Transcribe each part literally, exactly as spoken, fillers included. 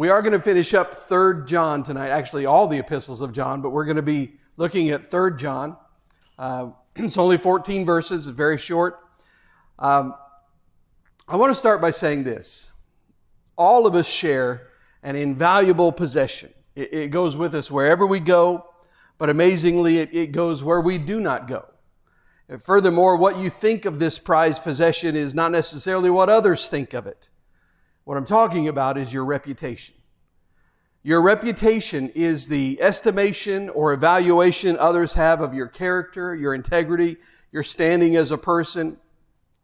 We are going to finish up Third John tonight, actually all the epistles of John, but we're going to be looking at Third John. Uh, it's only fourteen verses, it's very short. Um, I want to start by saying this. All of us share an invaluable possession. It, it goes with us wherever we go, but amazingly it, it goes where we do not go. And furthermore, what you think of this prized possession is not necessarily what others think of it. What I'm talking about is your reputation. Your reputation is the estimation or evaluation others have of your character, your integrity, your standing as a person.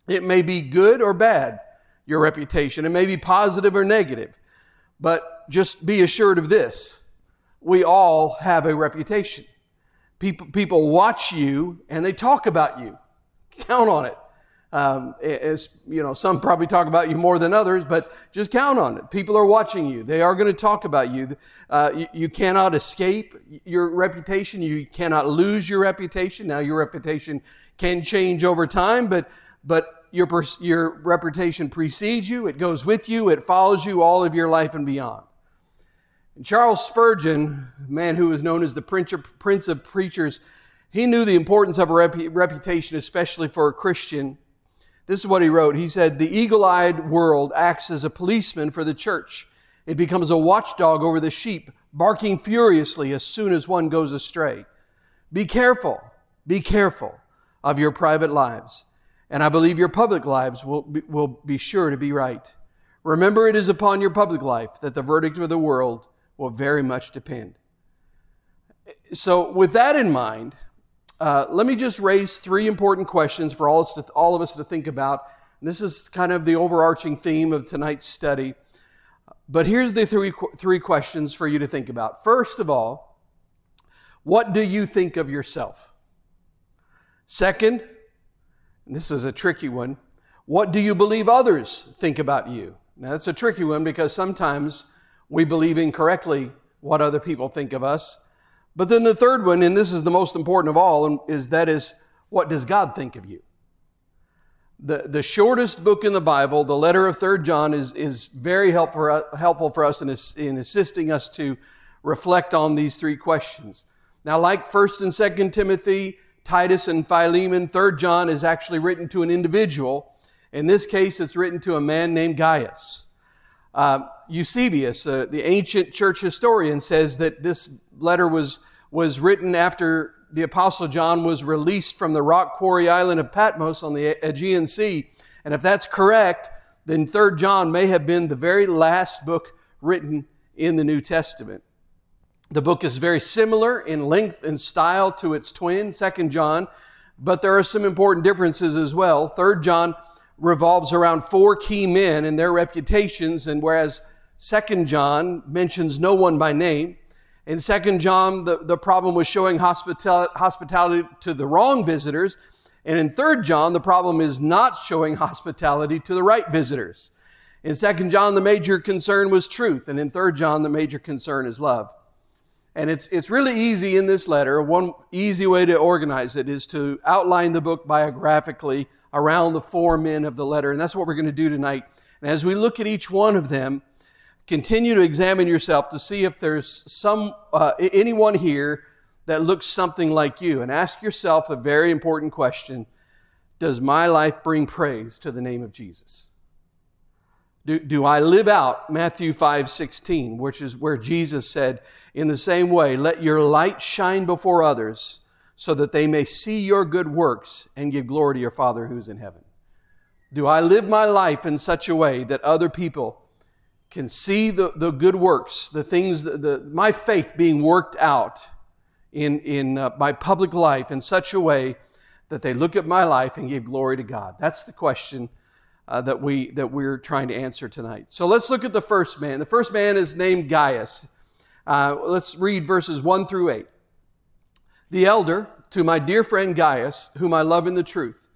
It may be good or bad, your reputation. It may be positive or negative. But just be assured of this. We all have a reputation. People, people watch you and they talk about you. Count on it. Um, as, you know, some probably talk about you more than others, but just count on it. People are watching you. They are going to talk about you. Uh, you, you cannot escape your reputation. You cannot lose your reputation. Now, your reputation can change over time, but but your your reputation precedes you. It goes with you. It follows you all of your life and beyond. And Charles Spurgeon, a man who was known as the Prince of Preachers, he knew the importance of a rep- reputation, especially for a Christian. This is what he wrote. He said, "The eagle-eyed world acts as a policeman for the church. It becomes a watchdog over the sheep, barking furiously as soon as one goes astray. Be careful, be careful of your private lives. And I believe your public lives will be, will be sure to be right. Remember, it is upon your public life that the verdict of the world will very much depend." So with that in mind, Uh, let me just raise three important questions for all, us to, all of us to think about. And this is kind of the overarching theme of tonight's study. But here's the three, three questions for you to think about. First of all, what do you think of yourself? Second, and this is a tricky one, what do you believe others think about you? Now, that's a tricky one because sometimes we believe incorrectly what other people think of us. But then the third one, and this is the most important of all, is that is, what does God think of you? The, the shortest book in the Bible, the letter of Third John, is, is very helpful, helpful for us in, in assisting us to reflect on these three questions. Now, like First and Second Timothy, Titus and Philemon, Third John is actually written to an individual. In this case, it's written to a man named Gaius. Uh, Eusebius, uh, the ancient church historian, says that this letter was, was written after the Apostle John was released from the rock quarry island of Patmos on the Aegean Sea. And if that's correct, then Third John may have been the very last book written in the New Testament. The book is very similar in length and style to its twin, Second John, but there are some important differences as well. Third John revolves around four key men and their reputations, and whereas Second John mentions no one by name, in Second John, the, the problem was showing hospita- hospitality to the wrong visitors. And in Third John, the problem is not showing hospitality to the right visitors. In Second John, the major concern was truth. And in Third John, the major concern is love. And it's, it's really easy in this letter. One easy way to organize it is to outline the book biographically around the four men of the letter. And that's what we're going to do tonight. And as we look at each one of them, continue to examine yourself to see if there's some uh, anyone here that looks something like you. And ask yourself the very important question, does my life bring praise to the name of Jesus? Do, do I live out Matthew five sixteen, which is where Jesus said, in the same way, let your light shine before others so that they may see your good works and give glory to your Father who's in heaven. Do I live my life in such a way that other people can see the, the good works, the things, the, the my faith being worked out in, in uh, my public life in such a way that they look at my life and give glory to God? That's the question uh, that, we, that we're trying to answer tonight. So let's look at the first man. The first man is named Gaius. Uh, let's read verses one through eight. The elder, to my dear friend Gaius, whom I love in the truth.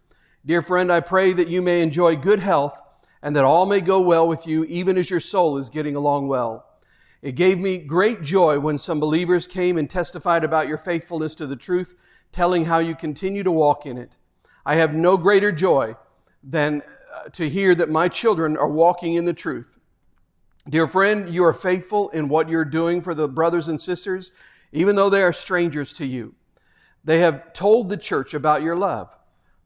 Dear friend, I pray that you may enjoy good health and that all may go well with you, even as your soul is getting along well. It gave me great joy when some believers came and testified about your faithfulness to the truth, telling how you continue to walk in it. I have no greater joy than to hear that my children are walking in the truth. Dear friend, you are faithful in what you're doing for the brothers and sisters, even though they are strangers to you. They have told the church about your love.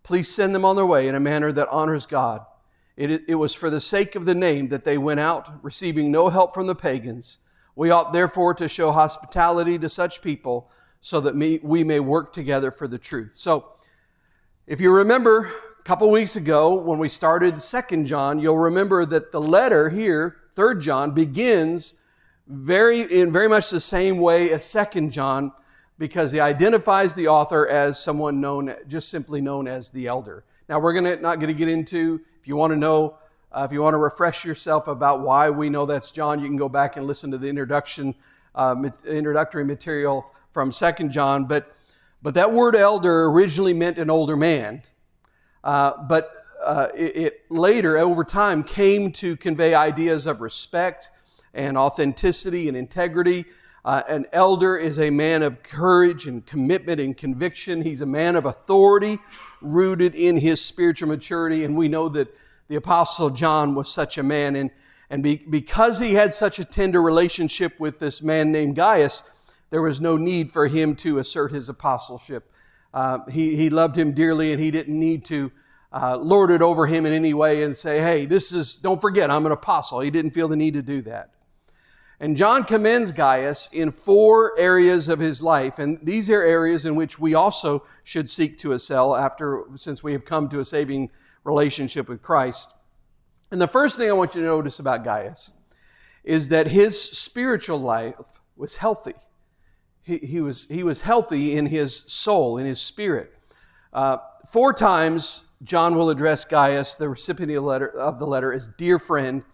Please send them on their way in a manner that honors God. It, it was for the sake of the name that they went out, receiving no help from the pagans. We ought therefore to show hospitality to such people so that me, we may work together for the truth. So, if you remember a couple weeks ago when we started Second John, you'll remember that the letter here, Third John, begins very in very much the same way as Second John, because he identifies the author as someone known, just simply known as the elder. Now, we're gonna not going to get into, if you want to know, uh, if you want to refresh yourself about why we know that's John, you can go back and listen to the introduction, uh, introductory material from Second John. But but that word elder originally meant an older man. Uh, but uh, it, it later, over time, came to convey ideas of respect and authenticity and integrity. Uh, an elder is a man of courage and commitment and conviction. He's a man of authority rooted in his spiritual maturity. And we know that the Apostle John was such a man. And, and be, because he had such a tender relationship with this man named Gaius, there was no need for him to assert his apostleship. Uh, he, he loved him dearly, and he didn't need to uh, lord it over him in any way and say, hey, this is, don't forget, I'm an apostle. He didn't feel the need to do that. And John commends Gaius in four areas of his life, and these are areas in which we also should seek to excel after, since we have come to a saving relationship with Christ. And the first thing I want you to notice about Gaius is that his spiritual life was healthy. He, he was he was healthy in his soul, in his spirit. Uh, four times John will address Gaius, the recipient of the letter, of the letter, as dear friend.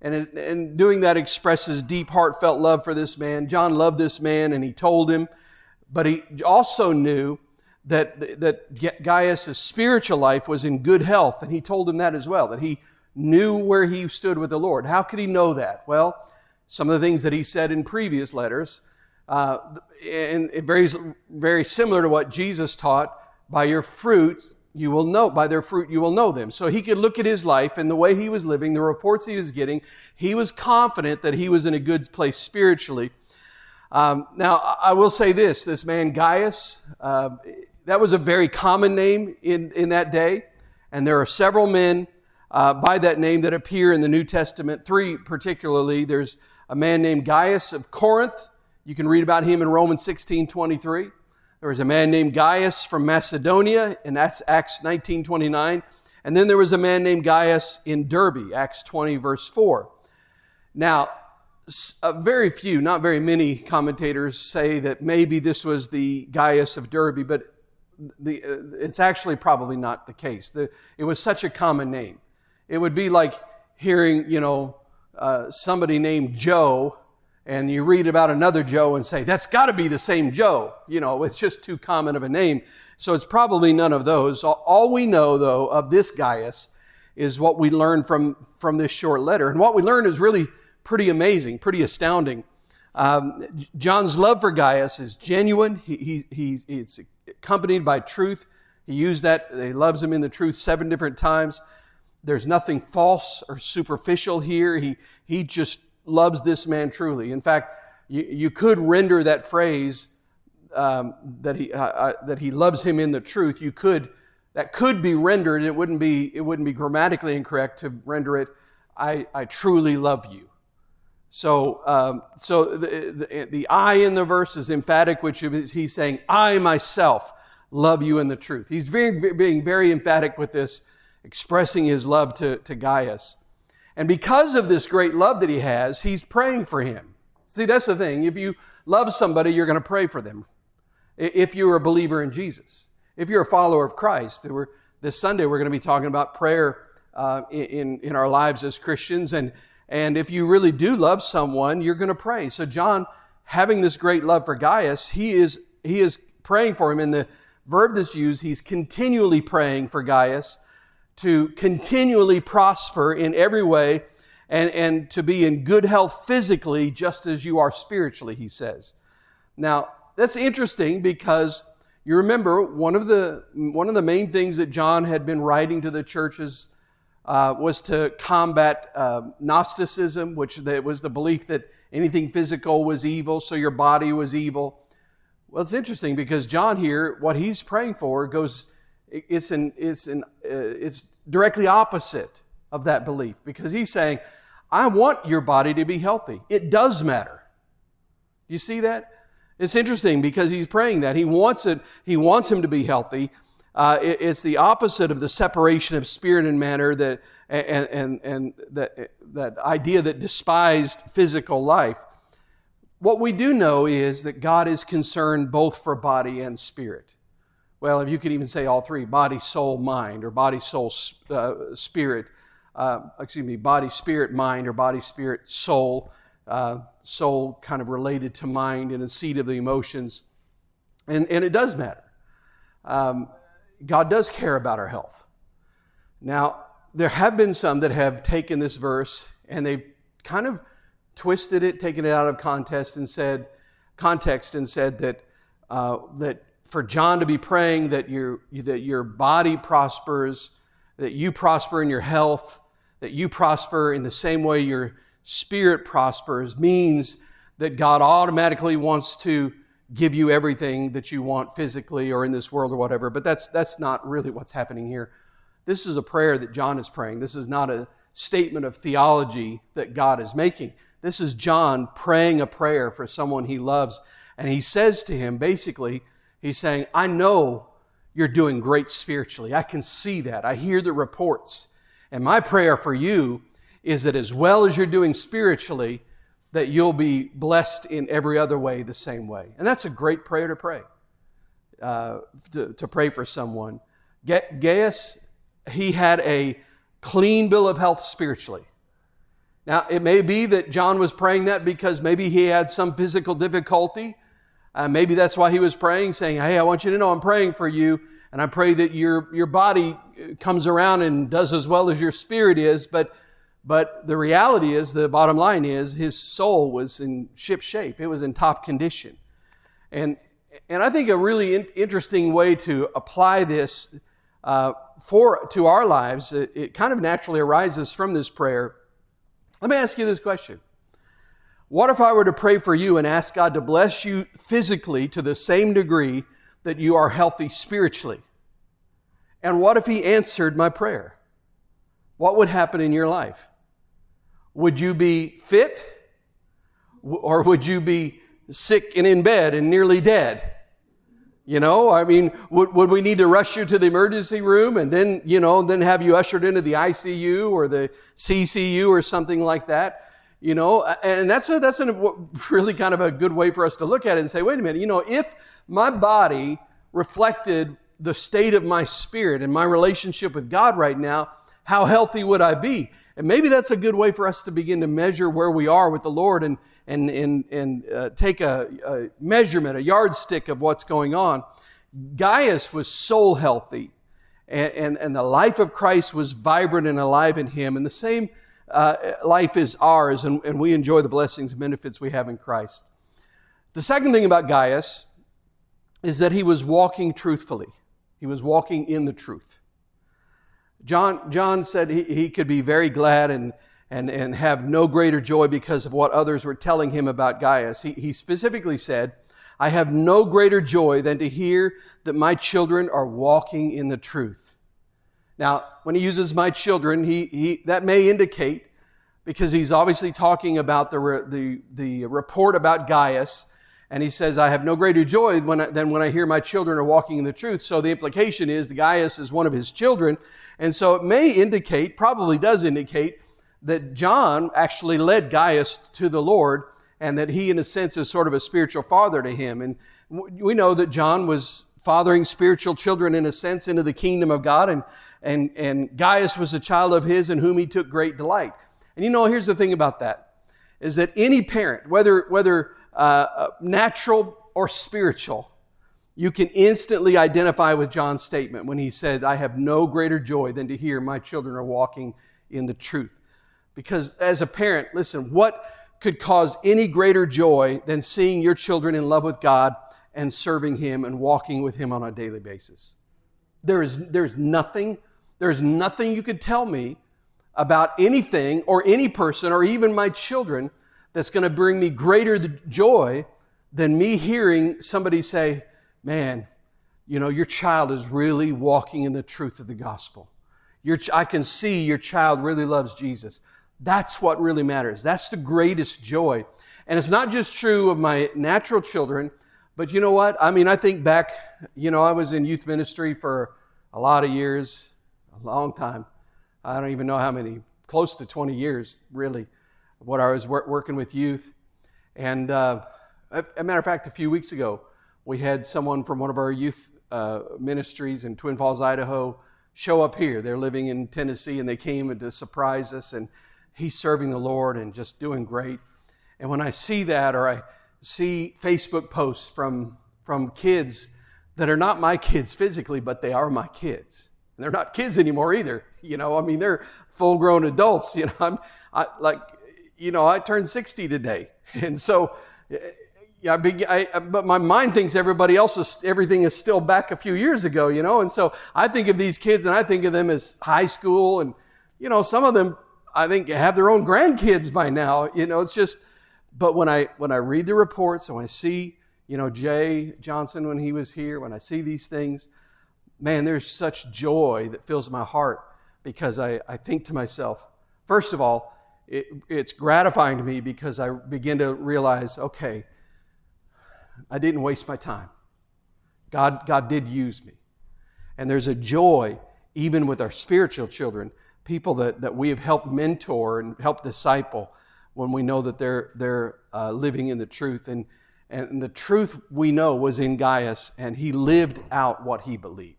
And in, in doing that, expresses deep, heartfelt love for this man. John loved this man, and he told him. But he also knew that that Gaius' spiritual life was in good health, and he told him that as well, that he knew where he stood with the Lord. How could he know that? Well, some of the things that he said in previous letters, uh, and it varies, very similar to what Jesus taught, by your fruit, you will know, by their fruit you will know them. So he could look at his life and the way he was living, the reports he was getting. He was confident that he was in a good place spiritually. Um, now, I will say this, this man Gaius, uh, that was a very common name in, in that day. And there are several men uh, by that name that appear in the New Testament, three particularly. There's a man named Gaius of Corinth. You can read about him in Romans sixteen twenty-three. There was a man named Gaius from Macedonia, and that's Acts nineteen twenty-nine. And then there was a man named Gaius in Derbe, Acts twenty, verse four. Now, very few, not very many commentators say that maybe this was the Gaius of Derbe, but the, it's actually probably not the case. The, it was such a common name. It would be like hearing, you know, uh, somebody named Joe, and you read about another Joe and say, that's got to be the same Joe. You know, it's just too common of a name. So it's probably none of those. All we know, though, of this Gaius is what we learn from, from this short letter. And what we learn is really pretty amazing, pretty astounding. Um, John's love for Gaius is genuine. He, he, he's, it's accompanied by truth. He used that. He loves him in the truth seven different times. There's nothing false or superficial here. He, he just loves this man truly. In fact, you, you could render that phrase um, that he uh, uh, that he loves him in the truth. You could that could be rendered. It wouldn't be it wouldn't be grammatically incorrect to render it, I, I truly love you. So um, so the, the the I in the verse is emphatic, which is he's saying I myself love you in the truth. He's very being very emphatic with this, expressing his love to to Gaius. And because of this great love that he has, he's praying for him. See, that's the thing. If you love somebody, you're going to pray for them. If you're a believer in Jesus, if you're a follower of Christ, we're, this Sunday we're going to be talking about prayer uh, in, in our lives as Christians. And, and if you really do love someone, you're going to pray. So John, having this great love for Gaius, he is, he is praying for him. In the verb that's used, he's continually praying for Gaius, to continually prosper in every way and, and to be in good health physically just as you are spiritually, he says. Now, that's interesting because you remember one of the one of the main things that John had been writing to the churches uh, was to combat uh, Gnosticism, which was the belief that anything physical was evil, so your body was evil. Well, it's interesting because John here, what he's praying for goes, it's an, it's an, uh, it's directly opposite of that belief, because he's saying, I want your body to be healthy. It does matter. You see that? It's interesting because he's praying that. He wants it. He wants him to be healthy. Uh, it, it's the opposite of the separation of spirit and matter, that and and, and that, that idea that despised physical life. What we do know is that God is concerned both for body and spirit. Well, if you could even say all three, body, soul, mind, or body, soul, uh, spirit, uh, excuse me, body, spirit, mind, or body, spirit, soul, uh, soul kind of related to mind and a seat of the emotions. And, and it does matter. Um, God does care about our health. Now, there have been some that have taken this verse and they've kind of twisted it, taken it out of context, and said, context, and said that uh, that for John to be praying that your that your body prospers, that you prosper in your health, that you prosper in the same way your spirit prospers, means that God automatically wants to give you everything that you want physically or in this world or whatever. But that's that's not really what's happening here. This is a prayer that John is praying. This is not a statement of theology that God is making. This is John praying a prayer for someone he loves. And he says to him, basically, he's saying, I know you're doing great spiritually. I can see that. I hear the reports. And my prayer for you is that as well as you're doing spiritually, that you'll be blessed in every other way the same way. And that's a great prayer to pray, uh, to, to pray for someone. Gaius, he had a clean bill of health spiritually. Now, it may be that John was praying that because maybe he had some physical difficulty. Uh, maybe that's why he was praying, saying, hey, I want you to know I'm praying for you, and I pray that your your body comes around and does as well as your spirit is. But but the reality is, the bottom line is, his soul was in ship shape. It was in top condition. And, and I think a really in, interesting way to apply this uh, for to our lives, it, it kind of naturally arises from this prayer. Let me ask you this question. What if I were to pray for you and ask God to bless you physically to the same degree that you are healthy spiritually? And what if He answered my prayer? What would happen in your life? Would you be fit? Or would you be sick and in bed and nearly dead? You know, I mean, would, would we need to rush you to the emergency room and then, you know, then have you ushered into the I C U or the C C U or something like that? You know, and that's a, that's a really kind of a good way for us to look at it and say, wait a minute, you know, if my body reflected the state of my spirit and my relationship with God right now, how healthy would I be? And maybe that's a good way for us to begin to measure where we are with the Lord and and and, and uh, take a, a measurement, a yardstick of what's going on. Gaius was soul healthy, and, and, and the life of Christ was vibrant and alive in him. And the same uh, life is ours, and, and we enjoy the blessings and benefits we have in Christ. The second thing about Gaius is that he was walking truthfully. He was walking in the truth. John, John said he, he could be very glad and, and, and have no greater joy because of what others were telling him about Gaius. He, he specifically said, I have no greater joy than to hear that my children are walking in the truth. Now, when he uses my children, he, he that may indicate, because he's obviously talking about the, re, the, the report about Gaius, and he says, I have no greater joy when I, than when I hear my children are walking in the truth. So the implication is that Gaius is one of his children. And so it may indicate, probably does indicate, that John actually led Gaius to the Lord, and that he, in a sense, is sort of a spiritual father to him. And we know that John was fathering spiritual children, in a sense, into the kingdom of God. And, and, and Gaius was a child of his in whom he took great delight. And you know, here's the thing about that, is that any parent, whether whether... Uh, natural or spiritual, you can instantly identify with John's statement when he said, I have no greater joy than to hear my children are walking in the truth. Because as a parent, listen, what could cause any greater joy than seeing your children in love with God and serving Him and walking with Him on a daily basis? There is, there's nothing, there's nothing you could tell me about anything or any person or even my children that's going to bring me greater joy than me hearing somebody say, man, you know, your child is really walking in the truth of the gospel. Your ch- I can see your child really loves Jesus. That's what really matters. That's the greatest joy. And it's not just true of my natural children, but you know what? I mean, I think back, you know, I was in youth ministry for a lot of years, a long time. I don't even know how many, close to twenty years, really, what I was wor- working with youth. And uh, as a matter of fact, a few weeks ago, we had someone from one of our youth uh, ministries in Twin Falls, Idaho, show up here. They're living in Tennessee, and they came to surprise us, and he's serving the Lord and just doing great. And when I see that, or I see Facebook posts from, from kids that are not my kids physically, but they are my kids. And they're not kids anymore either. You know, I mean, they're full-grown adults. You know, I'm I, like, you know, I turned sixty today. And so, yeah, I, be, I but my mind thinks everybody else's, everything is still back a few years ago, you know. And so I think of these kids and I think of them as high school. And, you know, some of them, I think, have their own grandkids by now. You know, it's just, but when I when I read the reports and when I see, you know, Jay Johnson when he was here, when I see these things, man, there's such joy that fills my heart because I, I think to myself, first of all, it, it's gratifying to me because I begin to realize, okay, I didn't waste my time. God, God did use me. And there's a joy, even with our spiritual children, people that, that we have helped mentor and helped disciple when we know that they're they're uh, living in the truth. And, and the truth we know was in Gaius, and he lived out what he believed.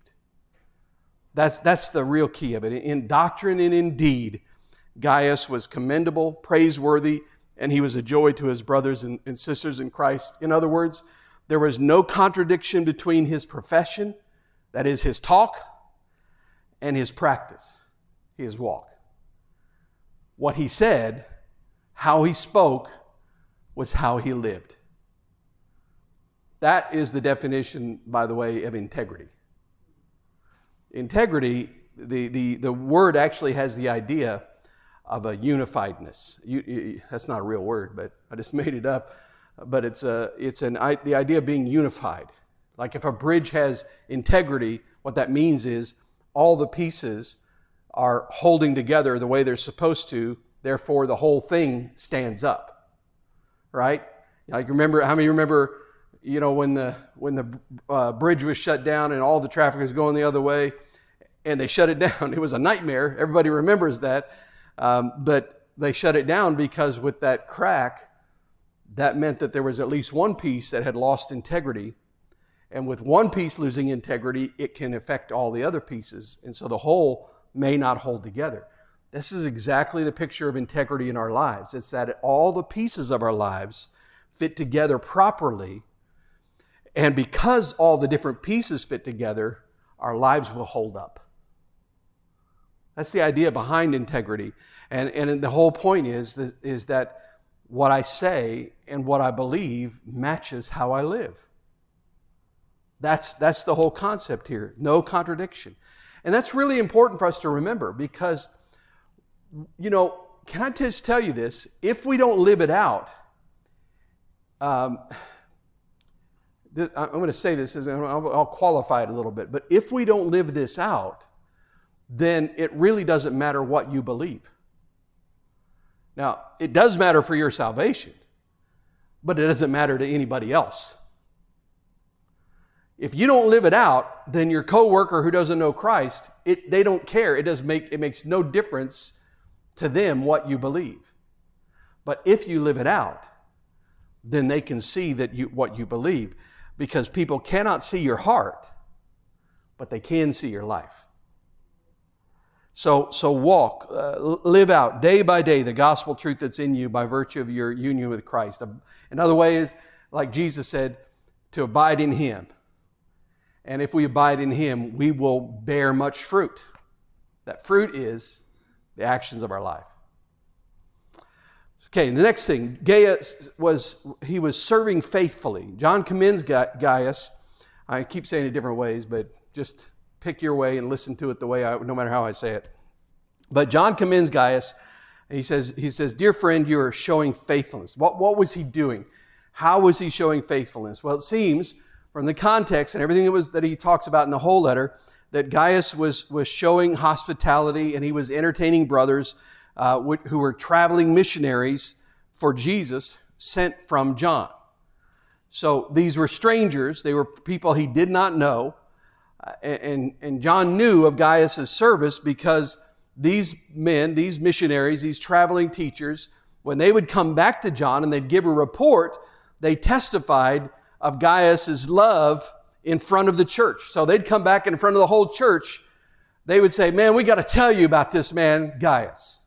That's, that's the real key of it. In doctrine and in deed, Gaius was commendable, praiseworthy, and he was a joy to his brothers and, and sisters in Christ. In other words, there was no contradiction between his profession, that is his talk, and his practice, his walk. What he said, how he spoke, was how he lived. That is the definition, by the way, of integrity. Integrity, the, the, the word actually has the idea of a unifiedness. You, you, that's not a real word, but I just made it up. But it's a it's an I, the idea of being unified. Like if a bridge has integrity, what that means is all the pieces are holding together the way they're supposed to. Therefore, the whole thing stands up, right? Like remember, how many remember, you know, when the when the uh, bridge was shut down and all the traffic was going the other way, and they shut it down. It was a nightmare. Everybody remembers that, um, but they shut it down because with that crack, that meant that there was at least one piece that had lost integrity, and with one piece losing integrity, it can affect all the other pieces, and so the whole may not hold together. This is exactly the picture of integrity in our lives. It's that all the pieces of our lives fit together properly. And because all the different pieces fit together, our lives will hold up. That's the idea behind integrity. And, and the whole point is, is that what I say and what I believe matches how I live. That's, that's the whole concept here. No contradiction. And that's really important for us to remember because, you know, can I just tell you this? If we don't live it out, um, this, I'm going to say this, I'll qualify it a little bit, but if we don't live this out, then it really doesn't matter what you believe. Now, it does matter for your salvation, but it doesn't matter to anybody else. If you don't live it out, then your coworker who doesn't know Christ, it, they don't care. It does make it makes no difference to them what you believe. But if you live it out, then they can see that you what you believe, because people cannot see your heart, but they can see your life. So, so walk, uh, live out day by day the gospel truth that's in you by virtue of your union with Christ. Another way is, like Jesus said, to abide in Him. And if we abide in Him, we will bear much fruit. That fruit is the actions of our life. Okay, the next thing, Gaius was, he was serving faithfully. John commends Gaius. I keep saying it different ways, but just pick your way and listen to it the way I, no matter how I say it. But John commends Gaius. He says, he says, dear friend, you are showing faithfulness. What, what was he doing? How was he showing faithfulness? Well, it seems from the context and everything that was that he talks about in the whole letter that Gaius was, was showing hospitality, and he was entertaining brothers uh, who were traveling missionaries for Jesus sent from John. So these were strangers. They were people he did not know. Uh, and, and John knew of Gaius' service because these men, these missionaries, these traveling teachers, when they would come back to John and they'd give a report, they testified of Gaius' love in front of the church. So they'd come back in front of the whole church. They would say, man, we got to tell you about this man, Gaius.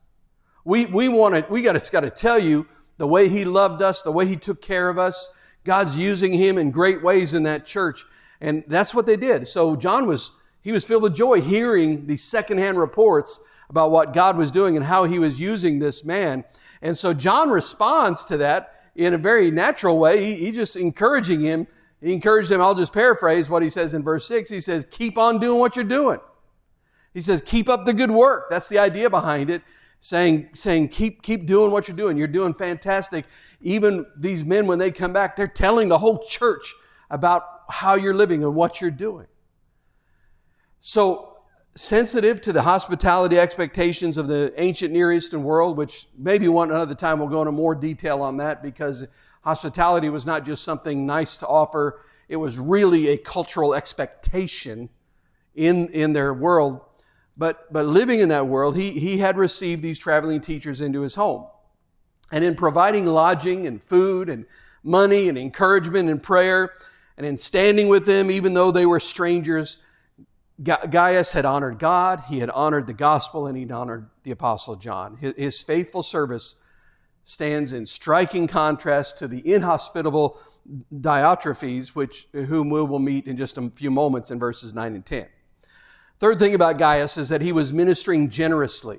We, we want to, we got to tell you the way he loved us, the way he took care of us. God's using him in great ways in that church. And that's what they did. So John was, he was filled with joy hearing these secondhand reports about what God was doing and how he was using this man. And so John responds to that in a very natural way. He, he just encouraging him. He encouraged him. I'll just paraphrase what he says in verse six. He says, keep on doing what you're doing. He says, keep up the good work. That's the idea behind it. Saying, saying, keep, keep doing what you're doing. You're doing fantastic. Even these men, when they come back, they're telling the whole church about how you're living and what you're doing. So sensitive to the hospitality expectations of the ancient Near Eastern world, which maybe one another time we'll go into more detail on that, because hospitality was not just something nice to offer. It was really a cultural expectation in, in their world. But but living in that world, he, he had received these traveling teachers into his home. And in providing lodging and food and money and encouragement and prayer, and in standing with them, even though they were strangers, Ga- Gaius had honored God, he had honored the gospel, and he'd honored the Apostle John. His, his faithful service stands in striking contrast to the inhospitable Diotrephes, which whom we will meet in just a few moments in verses nine and ten. Third thing about Gaius is that he was ministering generously.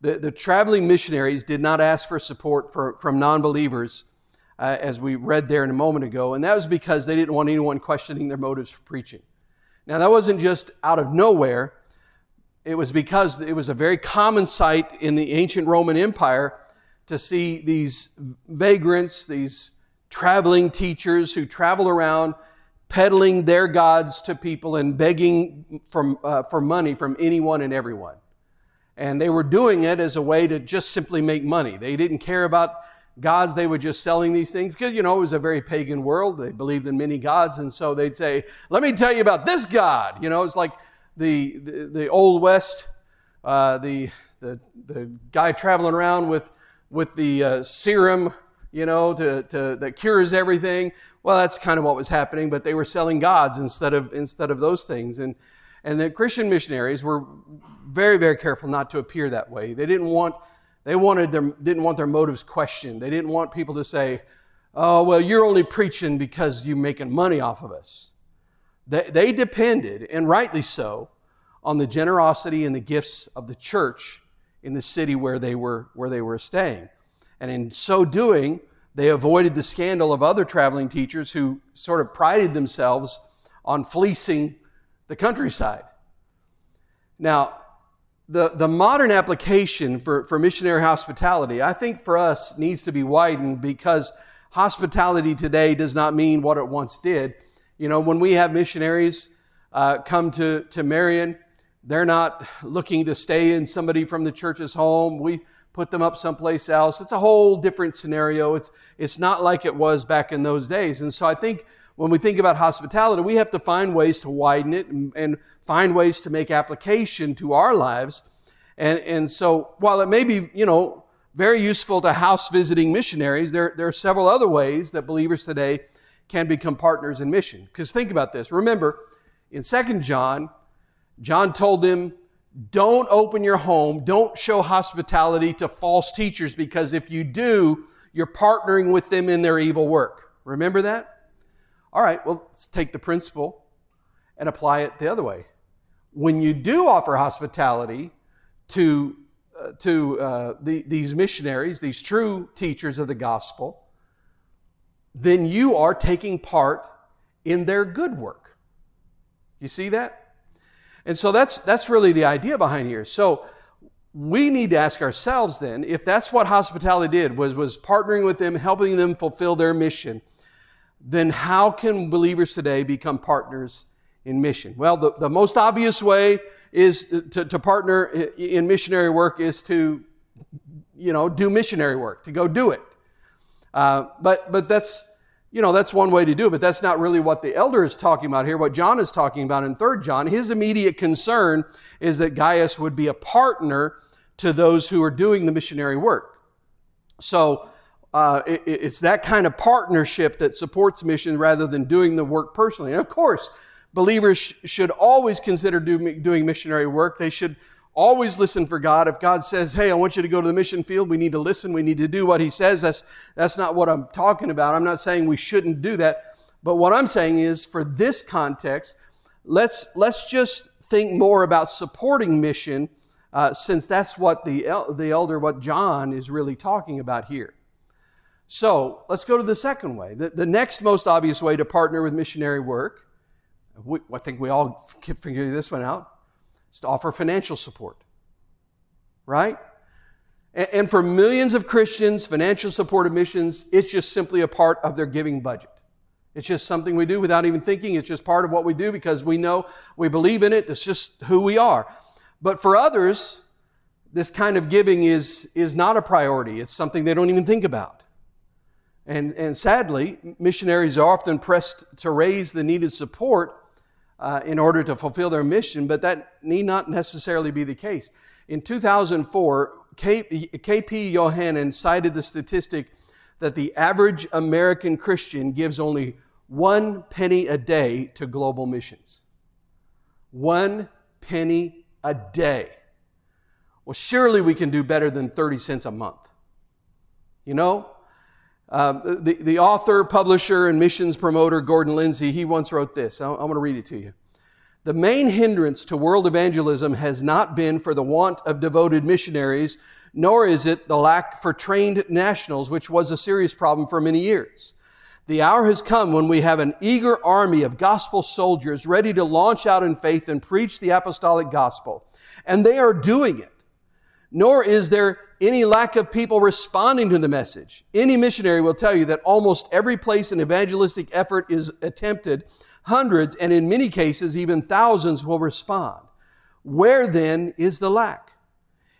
The, the traveling missionaries did not ask for support for, from non-believers, uh, as we read there in a moment ago, and that was because they didn't want anyone questioning their motives for preaching. Now, that wasn't just out of nowhere. It was because it was a very common sight in the ancient Roman Empire to see these vagrants, these traveling teachers who travel around peddling their gods to people and begging from, uh, for money from anyone and everyone. And they were doing it as a way to just simply make money. They didn't care about gods. They were just selling these things because, you know, it was a very pagan world. They believed in many gods. And so they'd say, let me tell you about this God. You know, it's like the, the, the Old West, uh, the, the, the guy traveling around with, with the uh, serum, you know, to, to, that cures everything. Well, that's kind of what was happening, but they were selling gods instead of instead of those things. And and the Christian missionaries were very, very careful not to appear that way. They didn't want they wanted their didn't want their motives questioned. They didn't want people to say, "Oh, well, you're only preaching because you're making money off of us." They they depended, and rightly so, on the generosity and the gifts of the church in the city where they were where they were staying. And in so doing, they avoided the scandal of other traveling teachers who sort of prided themselves on fleecing the countryside. Now, the, the modern application for, for missionary hospitality, I think for us, needs to be widened, because hospitality today does not mean what it once did. You know, when we have missionaries uh, come to, to Marion, they're not looking to stay in somebody from the church's home. We put them up someplace else. It's a whole different scenario. It's it's not like it was back in those days. And so I think when we think about hospitality, we have to find ways to widen it and, and find ways to make application to our lives. And and so while it may be, you know, very useful to house visiting missionaries, there, there are several other ways that believers today can become partners in mission. Because think about this. Remember, in Second John, John told them, don't open your home. Don't show hospitality to false teachers, because if you do, you're partnering with them in their evil work. Remember that? All right, well, let's take the principle and apply it the other way. When you do offer hospitality to, uh, to uh, the, these missionaries, these true teachers of the gospel, then you are taking part in their good work. You see that? And so that's that's really the idea behind here. So we need to ask ourselves then, if that's what hospitality did, was, was partnering with them, helping them fulfill their mission, then how can believers today become partners in mission? Well, the, the most obvious way is to, to, to partner in missionary work is to, you know, do missionary work, to go do it. Uh, but but that's, you know, that's one way to do it, but that's not really what the elder is talking about here, what John is talking about in Third John. His immediate concern is that Gaius would be a partner to those who are doing the missionary work. So uh, it, it's that kind of partnership that supports mission rather than doing the work personally. And of course, believers sh- should always consider do, doing missionary work. They should always listen for God. If God says, hey, I want you to go to the mission field, we need to listen. We need to do what he says. That's, that's not what I'm talking about. I'm not saying we shouldn't do that. But what I'm saying is, for this context, let's, let's just think more about supporting mission, uh, since that's what the, el- the elder, what John is really talking about here. So let's go to the second way. The, the next most obvious way to partner with missionary work, we, I think we all can figure this one out, to offer financial support, right? And, and for millions of Christians, financial support of missions, it's just simply a part of their giving budget. It's just something we do without even thinking. It's just part of what we do because we know, we believe in it. It's just who we are. But for others, this kind of giving is, is not a priority. It's something they don't even think about. And, and sadly, missionaries are often pressed to raise the needed support Uh, in order to fulfill their mission, but that need not necessarily be the case. In two thousand four, K P Yohannan cited the statistic that the average American Christian gives only one penny a day to global missions. One penny a day. Well, surely we can do better than thirty cents a month. You know? Uh, the, the author, publisher, and missions promoter Gordon Lindsay, he once wrote this. I'm, I'm going to read it to you. The main hindrance to world evangelism has not been for the want of devoted missionaries, nor is it the lack for trained nationals, which was a serious problem for many years. The hour has come when we have an eager army of gospel soldiers ready to launch out in faith and preach the apostolic gospel. And they are doing it. Nor is there any lack of people responding to the message. Any missionary will tell you that almost every place an evangelistic effort is attempted, hundreds and in many cases even thousands will respond. Where then is the lack?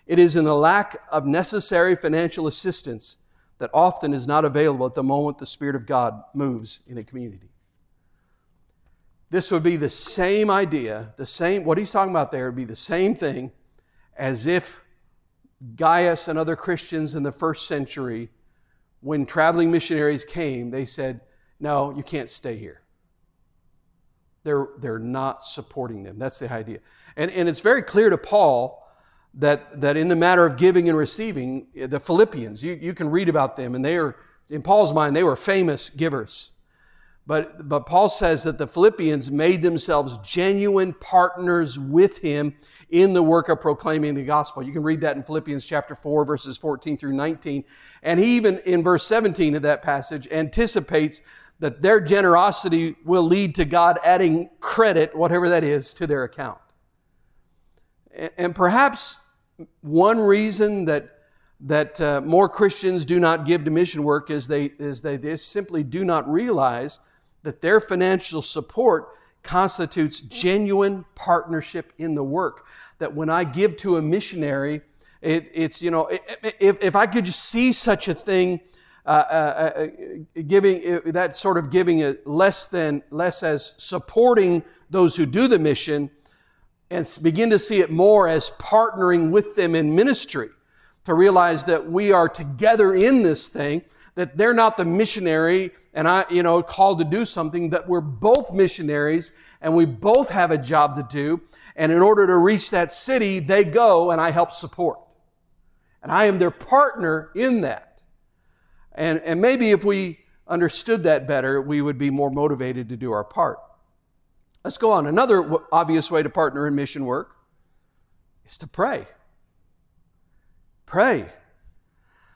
It is in the lack of necessary financial assistance that often is not available at the moment the Spirit of God moves in a community. This would be the same idea, the same, what he's talking about there would be the same thing as if Gaius and other Christians in the first century, when traveling missionaries came, they said, no, you can't stay here. They're, they're not supporting them. That's the idea. And, and it's very clear to Paul that, that in the matter of giving and receiving, the Philippians, you, you can read about them, and they are, in Paul's mind, they were famous givers. But, but Paul says that the Philippians made themselves genuine partners with him in the work of proclaiming the gospel. You can read that in Philippians chapter four, verses fourteen through nineteen. And he even, in verse seventeen of that passage, anticipates that their generosity will lead to God adding credit, whatever that is, to their account. And perhaps one reason that that uh, more Christians do not give to mission work is they, is they, they simply do not realize that their financial support constitutes genuine partnership in the work. That when I give to a missionary, it, it's, you know, if, if I could just see such a thing, uh, uh, uh, giving, that sort of giving a less than, less as supporting those who do the mission, and begin to see it more as partnering with them in ministry, to realize that we are together in this thing, that they're not the missionary and I, you know, called to do something, that we're both missionaries and we both have a job to do. And in order to reach that city, they go and I help support. And I am their partner in that. And, and maybe if we understood that better, we would be more motivated to do our part. Let's go on. Another w- obvious way to partner in mission work is to pray. Pray.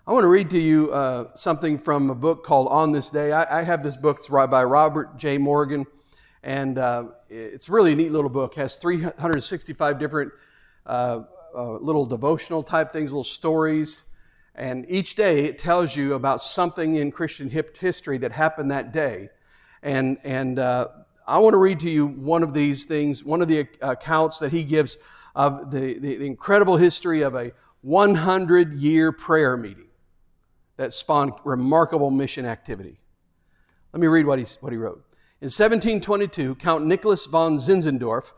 I want to read to you uh, something from a book called On This Day. I, I have this book. It's by Robert J. Morgan, and uh, it's really a neat little book. It has three hundred sixty-five different uh, uh, little devotional type things, little stories. And each day it tells you about something in Christian history that happened that day. And and uh, I want to read to you one of these things, one of the accounts that he gives of the, the, the incredible history of a hundred-year prayer meeting that spawned remarkable mission activity. Let me read what he, what he wrote. In seventeen twenty-two, Count Nicholas von Zinzendorf,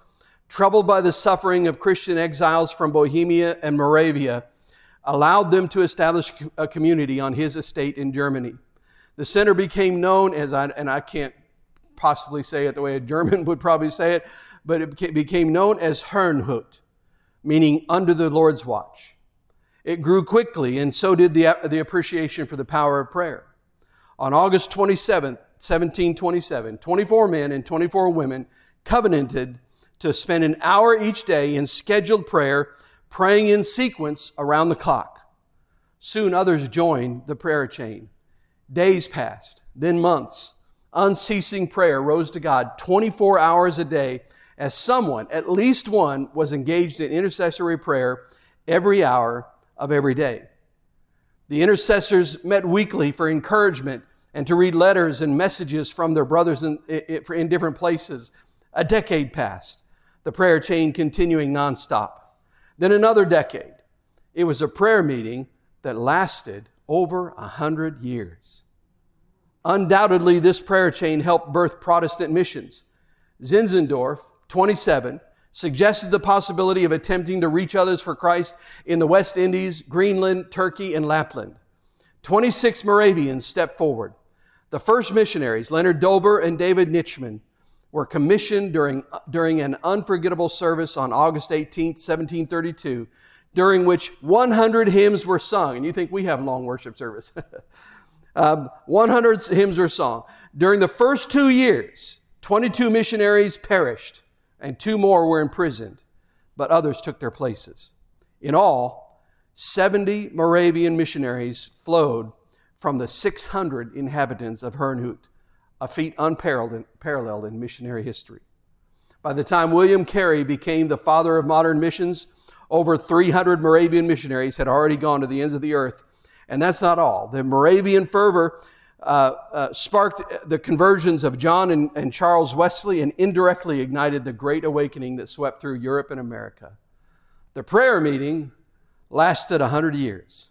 troubled by the suffering of Christian exiles from Bohemia and Moravia, allowed them to establish a community on his estate in Germany. The center became known as, and I can't possibly say it the way a German would probably say it, but it became known as Herrnhut, meaning under the Lord's watch. It grew quickly, and so did the, the appreciation for the power of prayer. On August twenty-seventh, seventeen twenty-seven, twenty-four men and twenty-four women covenanted to spend an hour each day in scheduled prayer, praying in sequence around the clock. Soon others joined the prayer chain. Days passed, then months. Unceasing prayer rose to God twenty-four hours a day as someone, at least one, was engaged in intercessory prayer every hour of every day. The intercessors met weekly for encouragement and to read letters and messages from their brothers in, in different places. A decade passed, the prayer chain continuing nonstop. Then another decade. It was a prayer meeting that lasted over a hundred years. Undoubtedly, this prayer chain helped birth Protestant missions. Zinzendorf, twenty-seven, suggested the possibility of attempting to reach others for Christ in the West Indies, Greenland, Turkey, and Lapland. twenty-six Moravians stepped forward. The first missionaries, Leonard Dober and David Nitschman, were commissioned during, during an unforgettable service on August eighteenth, seventeen thirty-two, during which one hundred hymns were sung. And you think we have long worship service. Um, one hundred hymns were sung. During the first two years, twenty-two missionaries perished and two more were imprisoned, but others took their places. In all, seventy Moravian missionaries flowed from the six hundred inhabitants of Herrnhut, a feat unparalleled in missionary history. By the time William Carey became the father of modern missions, over three hundred Moravian missionaries had already gone to the ends of the earth. And that's not all. The Moravian fervor uh, uh, sparked the conversions of John and, and Charles Wesley and indirectly ignited the Great Awakening that swept through Europe and America. The prayer meeting lasted one hundred years.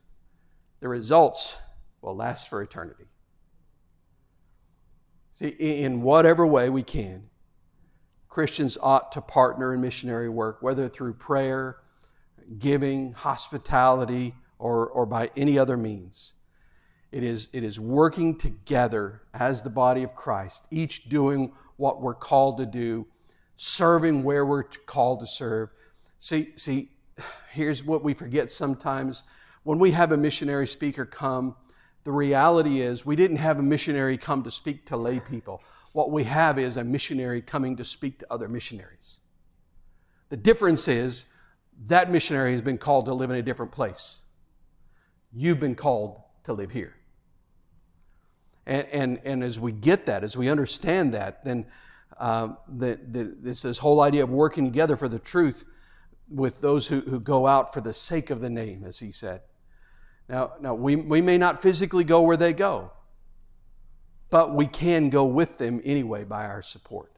The results will last for eternity. See, in whatever way we can, Christians ought to partner in missionary work, whether through prayer, giving, hospitality, Or, or by any other means. It is, it is working together as the body of Christ, each doing what we're called to do, serving where we're called to serve. See, see, here's what we forget sometimes. When we have a missionary speaker come, the reality is we didn't have a missionary come to speak to lay people. What we have is a missionary coming to speak to other missionaries. The difference is that missionary has been called to live in a different place. You've been called to live here. And and, and as we get that, as we understand that, then uh, the, the, this, this whole idea of working together for the truth with those who, who go out for the sake of the name, as he said. Now, now we, we may not physically go where they go, but we can go with them anyway by our support,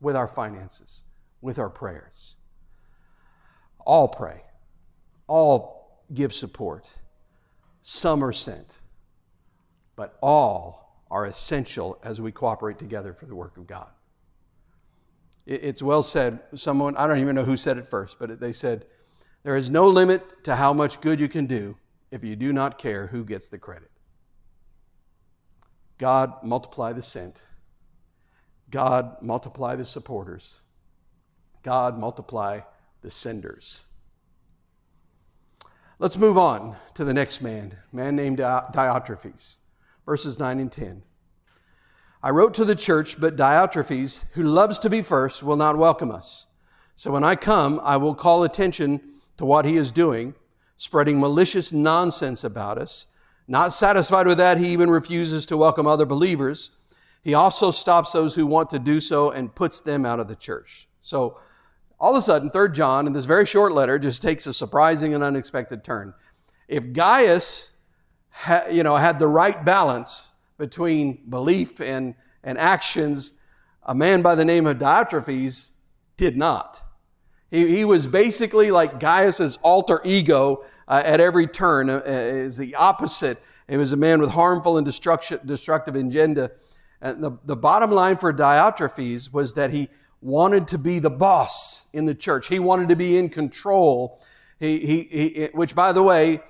with our finances, with our prayers. All pray. All give support. Some are sent, but all are essential as we cooperate together for the work of God. It's well said. Someone, I don't even know who said it first, but they said, there is no limit to how much good you can do if you do not care who gets the credit. God, multiply the sent. God, multiply the supporters. God, multiply the senders. Let's move on to the next man, man named Diotrephes, verses nine and ten. I wrote to the church, but Diotrephes, who loves to be first, will not welcome us. So when I come, I will call attention to what he is doing, spreading malicious nonsense about us. Not satisfied with that, he even refuses to welcome other believers. He also stops those who want to do so and puts them out of the church. So all of a sudden, Third John, in this very short letter, just takes a surprising and unexpected turn. If Gaius ha, you know, had the right balance between belief and, and actions, a man by the name of Diotrephes did not. He, he was basically like Gaius's alter ego uh, at every turn. Uh, is the opposite. He was a man with harmful and destruction, destructive agenda. And the, the bottom line for Diotrephes was that he wanted to be the boss in the church. He wanted to be in control. He, he, he which, by the way,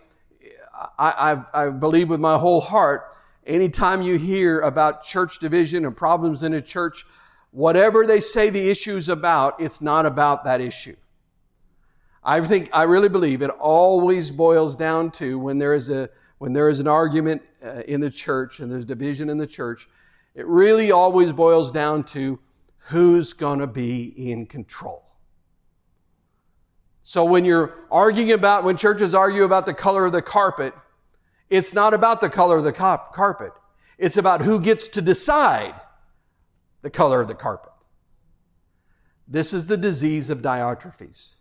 I, I've, I believe with my whole heart. Anytime you hear about church division and problems in a church, whatever they say the issue's about, it's not about that issue. I think, I really believe it always boils down to when there is a when there is an argument uh, in the church and there's division in the church, it really always boils down to who's going to be in control. So when you're arguing about, when churches argue about the color of the carpet, it's not about the color of the cop- carpet. It's about who gets to decide the color of the carpet. This is the disease of Diotrephes.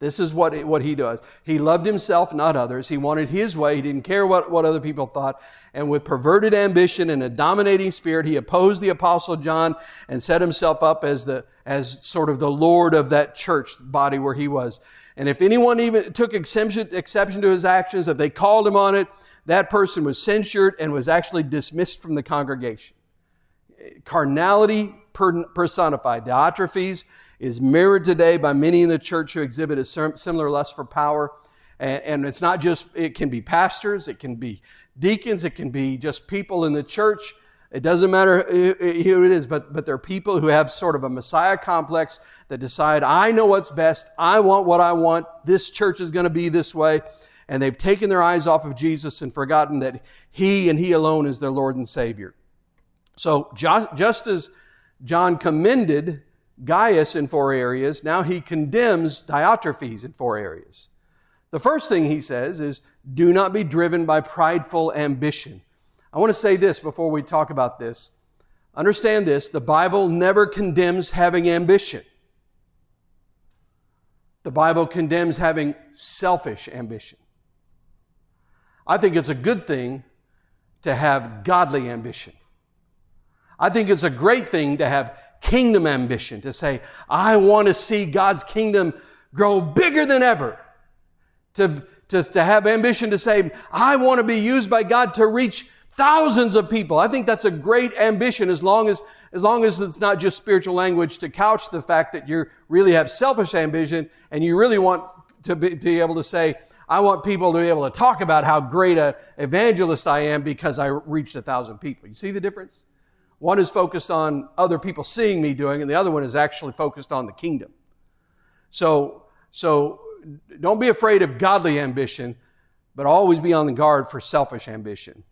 This is what, it, what he does. He loved himself, not others. He wanted his way. He didn't care what, what other people thought. And with perverted ambition and a dominating spirit, he opposed the Apostle John and set himself up as the as sort of the Lord of that church body where he was. And if anyone even took exception, exception to his actions, if they called him on it, that person was censured and was actually dismissed from the congregation. Carnality personified. Diotrephes is mirrored today by many in the church who exhibit a similar lust for power. And, and it's not just, it can be pastors, it can be deacons, it can be just people in the church. It doesn't matter who it is, but, but there are people who have sort of a Messiah complex that decide, I know what's best, I want what I want, this church is going to be this way. And they've taken their eyes off of Jesus and forgotten that He and He alone is their Lord and Savior. So just as John commended Gaius in four areas, now he condemns Diotrephes in four areas. The first thing he says is, do not be driven by prideful ambition. I want to say this before we talk about this. Understand this, the Bible never condemns having ambition. The Bible condemns having selfish ambition. I think it's a good thing to have godly ambition. I think it's a great thing to have kingdom ambition, to say, I want to see God's kingdom grow bigger than ever. To, to, to have ambition to say, I want to be used by God to reach thousands of people. I think that's a great ambition as long as, as long as it's not just spiritual language to couch the fact that you really have selfish ambition and you really want to be, to be able to say, I want people to be able to talk about how great an evangelist I am because I reached a thousand people. You see the difference? One is focused on other people seeing me doing, and the other one is actually focused on the kingdom. So, so don't be afraid of godly ambition, but always be on the guard for selfish ambition.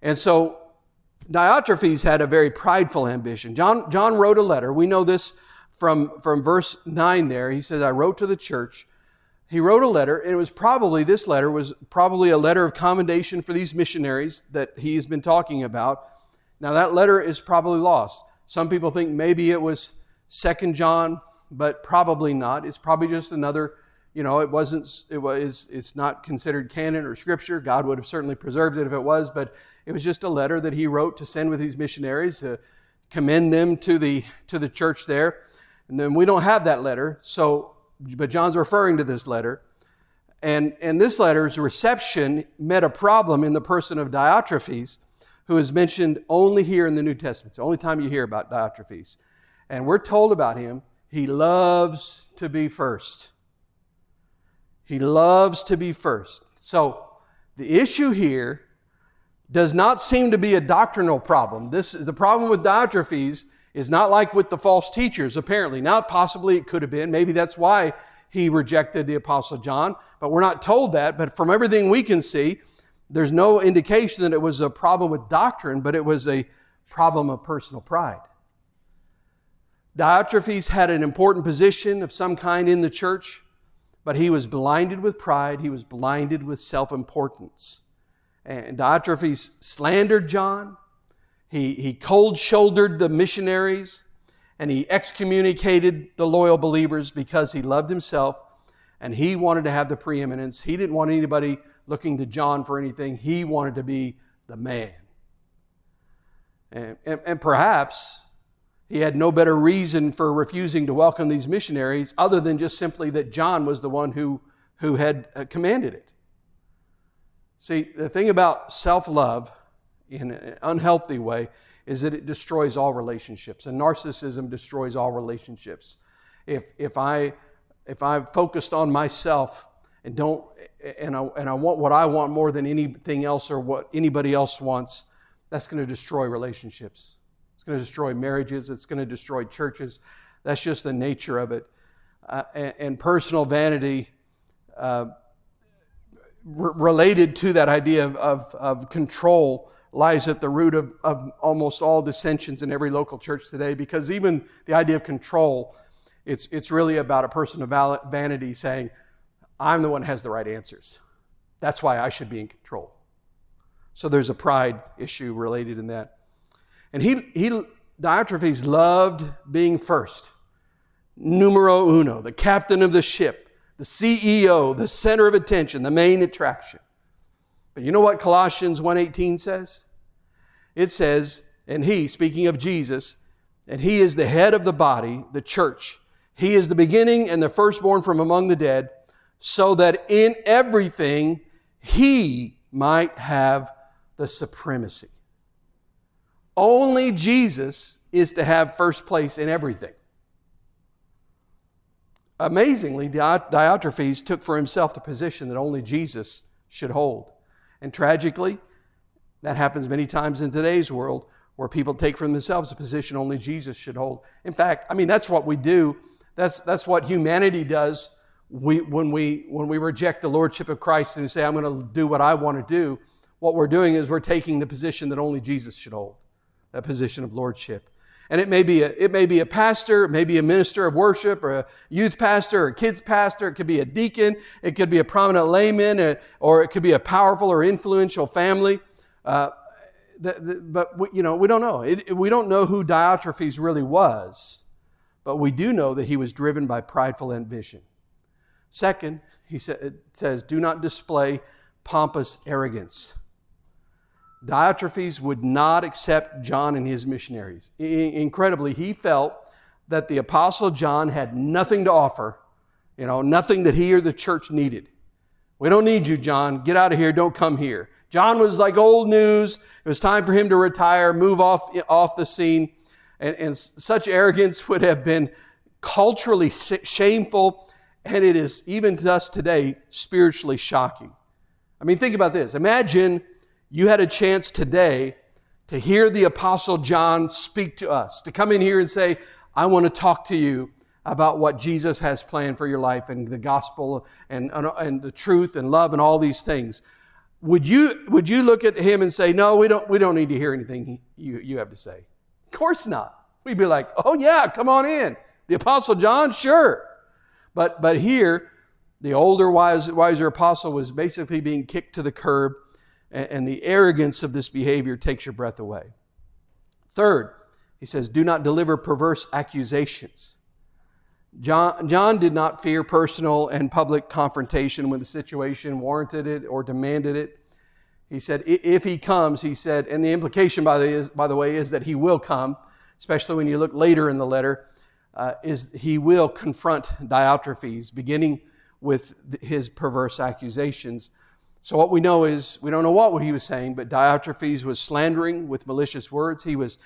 And so Diotrephes had a very prideful ambition. John, John wrote a letter. We know this from, from verse nine there. He says, I wrote to the church. He wrote a letter, and it was probably, this letter was probably a letter of commendation for these missionaries that he's been talking about. Now, that letter is probably lost. Some people think maybe it was Second John, but probably not. It's probably just another, you know, it wasn't, it was, it's not considered canon or scripture. God would have certainly preserved it if it was, but it was just a letter that he wrote to send with these missionaries to commend them to the, to the church there. And then we don't have that letter. So, but John's referring to this letter. And, and this letter's reception met a problem in the person of Diotrephes, who is mentioned only here in the New Testament. It's the only time you hear about Diotrephes. And we're told about him, he loves to be first. He loves to be first. So the issue here does not seem to be a doctrinal problem. This is the problem with Diotrephes is not like with the false teachers, apparently. Now, possibly it could have been. Maybe that's why he rejected the Apostle John. But we're not told that. But from everything we can see, there's no indication that it was a problem with doctrine, but it was a problem of personal pride. Diotrephes had an important position of some kind in the church, but he was blinded with pride. He was blinded with self-importance. And Diotrephes slandered John. He, he cold-shouldered the missionaries. and he excommunicated the loyal believers because he loved himself and he wanted to have the preeminence. He didn't want anybody looking to John for anything. He wanted to be the man. And, and, and perhaps he had no better reason for refusing to welcome these missionaries other than just simply that John was the one who, who had commanded it. See, the thing about self-love in an unhealthy way is that it destroys all relationships, and narcissism destroys all relationships. If if I if I'm focused on myself and don't and I and I want what I want more than anything else or what anybody else wants, that's going to destroy relationships. It's going to destroy marriages. It's going to destroy churches. That's just the nature of it. Uh, and, and personal vanity. Uh, Related to that idea of, of, of control lies at the root of, of almost all dissensions in every local church today, because even the idea of control, it's it's really about a person of vanity saying, I'm the one who has the right answers. That's why I should be in control. So there's a pride issue related in that. And he, he Diotrephes loved being first, numero uno, the captain of the ship, the C E O, the center of attention, the main attraction. But you know what Colossians one eighteen says? It says, and he, speaking of Jesus, and he is the head of the body, the church. He is the beginning and the firstborn from among the dead, so that in everything he might have the supremacy. Only Jesus is to have first place in everything. Amazingly, Diotrephes took for himself the position that only Jesus should hold. And tragically, that happens many times in today's world, where people take for themselves a position only Jesus should hold. In fact, I mean, that's what we do. That's, that's what humanity does we, when, we, when we reject the lordship of Christ and say, I'm going to do what I want to do. What we're doing is we're taking the position that only Jesus should hold, that position of lordship. And it may be a it may be a pastor, it may be a minister of worship, or a youth pastor, or a kids pastor. It could be a deacon. It could be a prominent layman, or it could be a powerful or influential family. Uh, the, the, but we, you know, we don't know. It, we don't know who Diotrephes really was, but we do know that he was driven by prideful ambition. Second, he sa- it says, "Do not display pompous arrogance." Diotrephes would not accept John and his missionaries. I- incredibly, he felt that the Apostle John had nothing to offer, you know, nothing that he or the church needed. We don't need you, John. Get out of here. Don't come here. John was like old news. It was time for him to retire, move off, off the scene. And, and such arrogance would have been culturally shameful, and it is, even to us today, spiritually shocking. I mean, think about this. Imagine you had a chance today to hear the Apostle John speak to us, to come in here and say, I want to talk to you about what Jesus has planned for your life and the gospel and, and, and the truth and love and all these things. Would you, would you look at him and say, no, we don't, we don't need to hear anything you, you have to say? Of course not. We'd be like, oh yeah, come on in. The Apostle John, sure. But, but here, the older, wise, wiser apostle was basically being kicked to the curb. And the arrogance of this behavior takes your breath away. Third, he says, do not deliver perverse accusations. John, John did not fear personal and public confrontation when the situation warranted it or demanded it. He said, if he comes, he said, and the implication, by the, is, by the way, is that he will come, especially when you look later in the letter, uh, is he will confront Diotrephes, beginning with his perverse accusations. So what we know is, we don't know what he was saying, but Diotrephes was slandering with malicious words. He was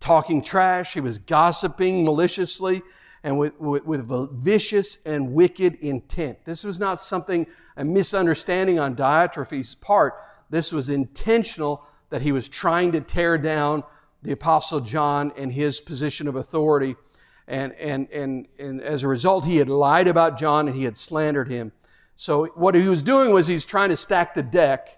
talking trash. He was gossiping maliciously and with, with, with vicious and wicked intent. This was not something, a misunderstanding on Diotrephes' part. This was intentional, that he was trying to tear down the Apostle John and his position of authority. And, and, and, and as a result, he had lied about John and he had slandered him. So what he was doing was he's trying to stack the deck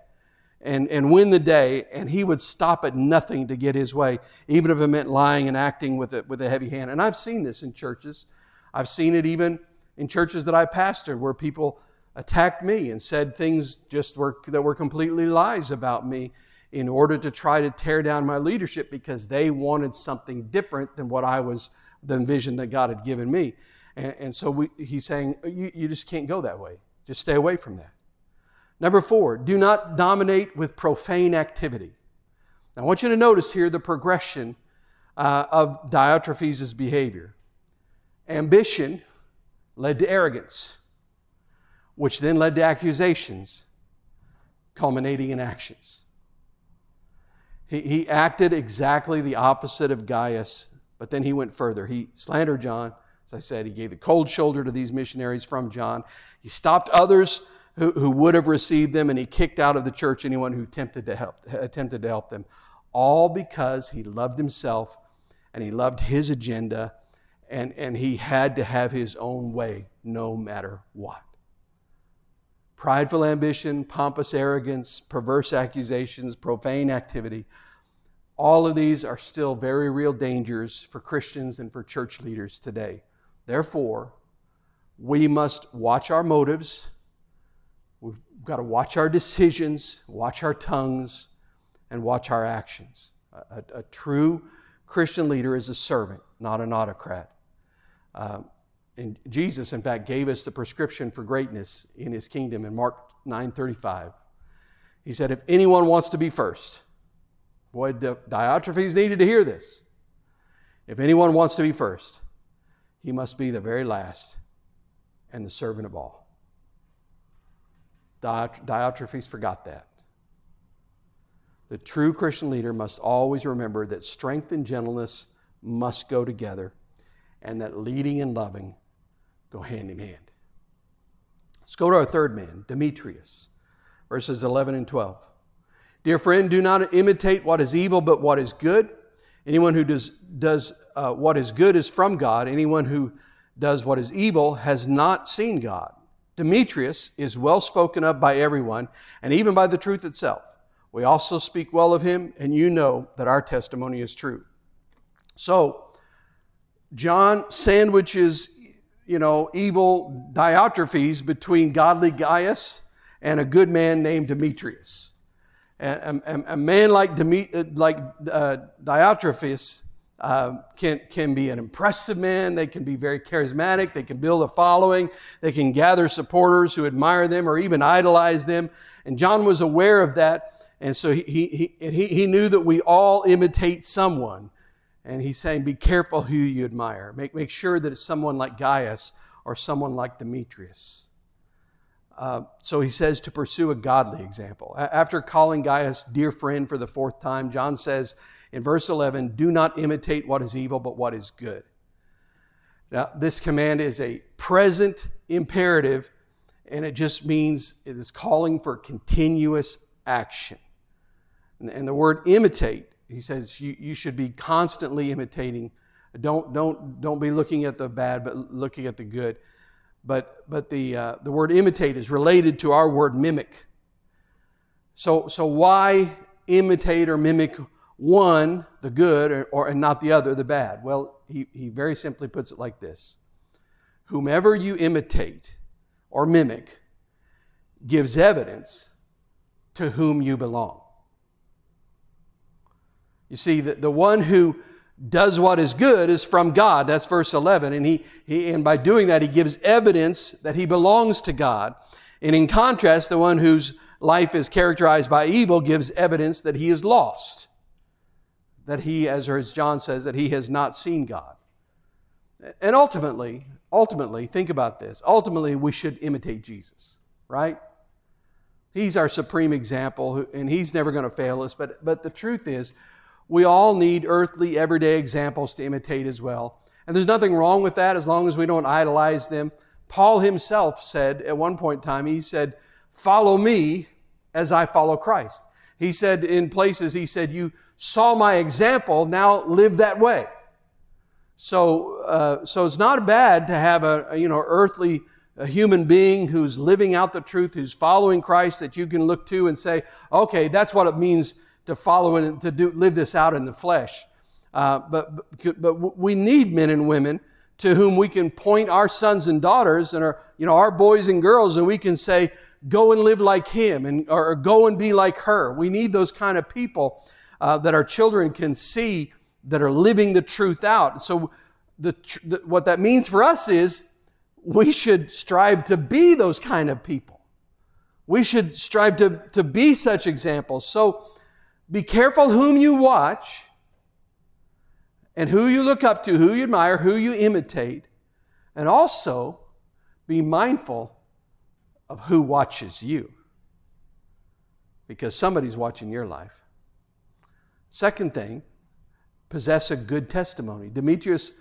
and, and win the day, and he would stop at nothing to get his way, even if it meant lying and acting with a, with a heavy hand. And I've seen this in churches. I've seen it even in churches that I pastored, where people attacked me and said things just were, that were completely lies about me in order to try to tear down my leadership, because they wanted something different than what I was the vision that God had given me. And, and so we, he's saying, you, you just can't go that way. Just stay away from that. Number four, do not dominate with profane activity. Now, I want you to notice here the progression uh, of Diotrephes' behavior. Ambition led to arrogance, which then led to accusations, culminating in actions. He, he acted exactly the opposite of Gaius, but then he went further. He slandered John. As I said, he gave the cold shoulder to these missionaries from John. He stopped others who, who would have received them, and he kicked out of the church anyone who attempted to help, attempted to help them, all because he loved himself and he loved his agenda, and, and he had to have his own way no matter what. Prideful ambition, pompous arrogance, perverse accusations, profane activity, all of these are still very real dangers for Christians and for church leaders today. Therefore, we must watch our motives. We've got to watch our decisions, watch our tongues, and watch our actions. A, a, a true Christian leader is a servant, not an autocrat. Uh, and Jesus, in fact, gave us the prescription for greatness in his kingdom in Mark nine thirty-five. He said, if anyone wants to be first, boy, Diotrephes needed to hear this. If anyone wants to be first, he must be the very last and the servant of all. Diotrephes forgot that. The true Christian leader must always remember that strength and gentleness must go together, and that leading and loving go hand in hand. Let's go to our third man, Demetrius, verses eleven and twelve. Dear friend, do not imitate what is evil, but what is good. Anyone who does, does uh, what is good is from God. Anyone who does what is evil has not seen God. Demetrius is well spoken of by everyone, and even by the truth itself. We also speak well of him, and you know that our testimony is true. So, John sandwiches, you know, evil Diotrephes between godly Gaius and a good man named Demetrius. And a, a, a man like, Demi, like uh, Diotrephes uh, can, can be an impressive man. They can be very charismatic. They can build a following. They can gather supporters who admire them or even idolize them. And John was aware of that. And so he, he, he, he knew that we all imitate someone. And he's saying, be careful who you admire. Make, make sure that it's someone like Gaius or someone like Demetrius. Uh, so he says to pursue a godly example. After calling Gaius dear friend for the fourth time, John says in verse eleven, do not imitate what is evil, but what is good. Now, this command is a present imperative, and it just means it is calling for continuous action. And, and the word imitate, he says, you, you should be constantly imitating. Don't, don't, don't be looking at the bad, but looking at the good. But but the uh, the word imitate is related to our word mimic. So so why imitate or mimic one, the good, or, or and not the other, the bad? Well, he, he very simply puts it like this. Whomever you imitate or mimic gives evidence to whom you belong. You see, the, the one who does what is good is from God. That's verse eleven. And he, he and by doing that, he gives evidence that he belongs to God. And in contrast, the one whose life is characterized by evil gives evidence that he is lost. That he, as, or as John says, that he has not seen God. And ultimately, ultimately, think about this. Ultimately, we should imitate Jesus, right? He's our supreme example, and he's never going to fail us. But, but the truth is, we all need earthly, everyday examples to imitate as well. And there's nothing wrong with that as long as we don't idolize them. Paul himself said at one point in time, he said, follow me as I follow Christ. He said in places, he said, you saw my example, now live that way. So uh, so it's not bad to have a, a you know earthly a human being who's living out the truth, who's following Christ, that you can look to and say, okay, that's what it means to follow and to do, live this out in the flesh. Uh, but, but but we need men and women to whom we can point our sons and daughters and our you know our boys and girls, and we can say, go and live like him, and or go and be like her. We need those kind of people uh, that our children can see that are living the truth out. So the, the, what that means for us is we should strive to be those kind of people. We should strive to, to be such examples. So be careful whom you watch and who you look up to, who you admire, who you imitate, and also be mindful of who watches you, because somebody's watching your life. Second thing, possess a good testimony. Demetrius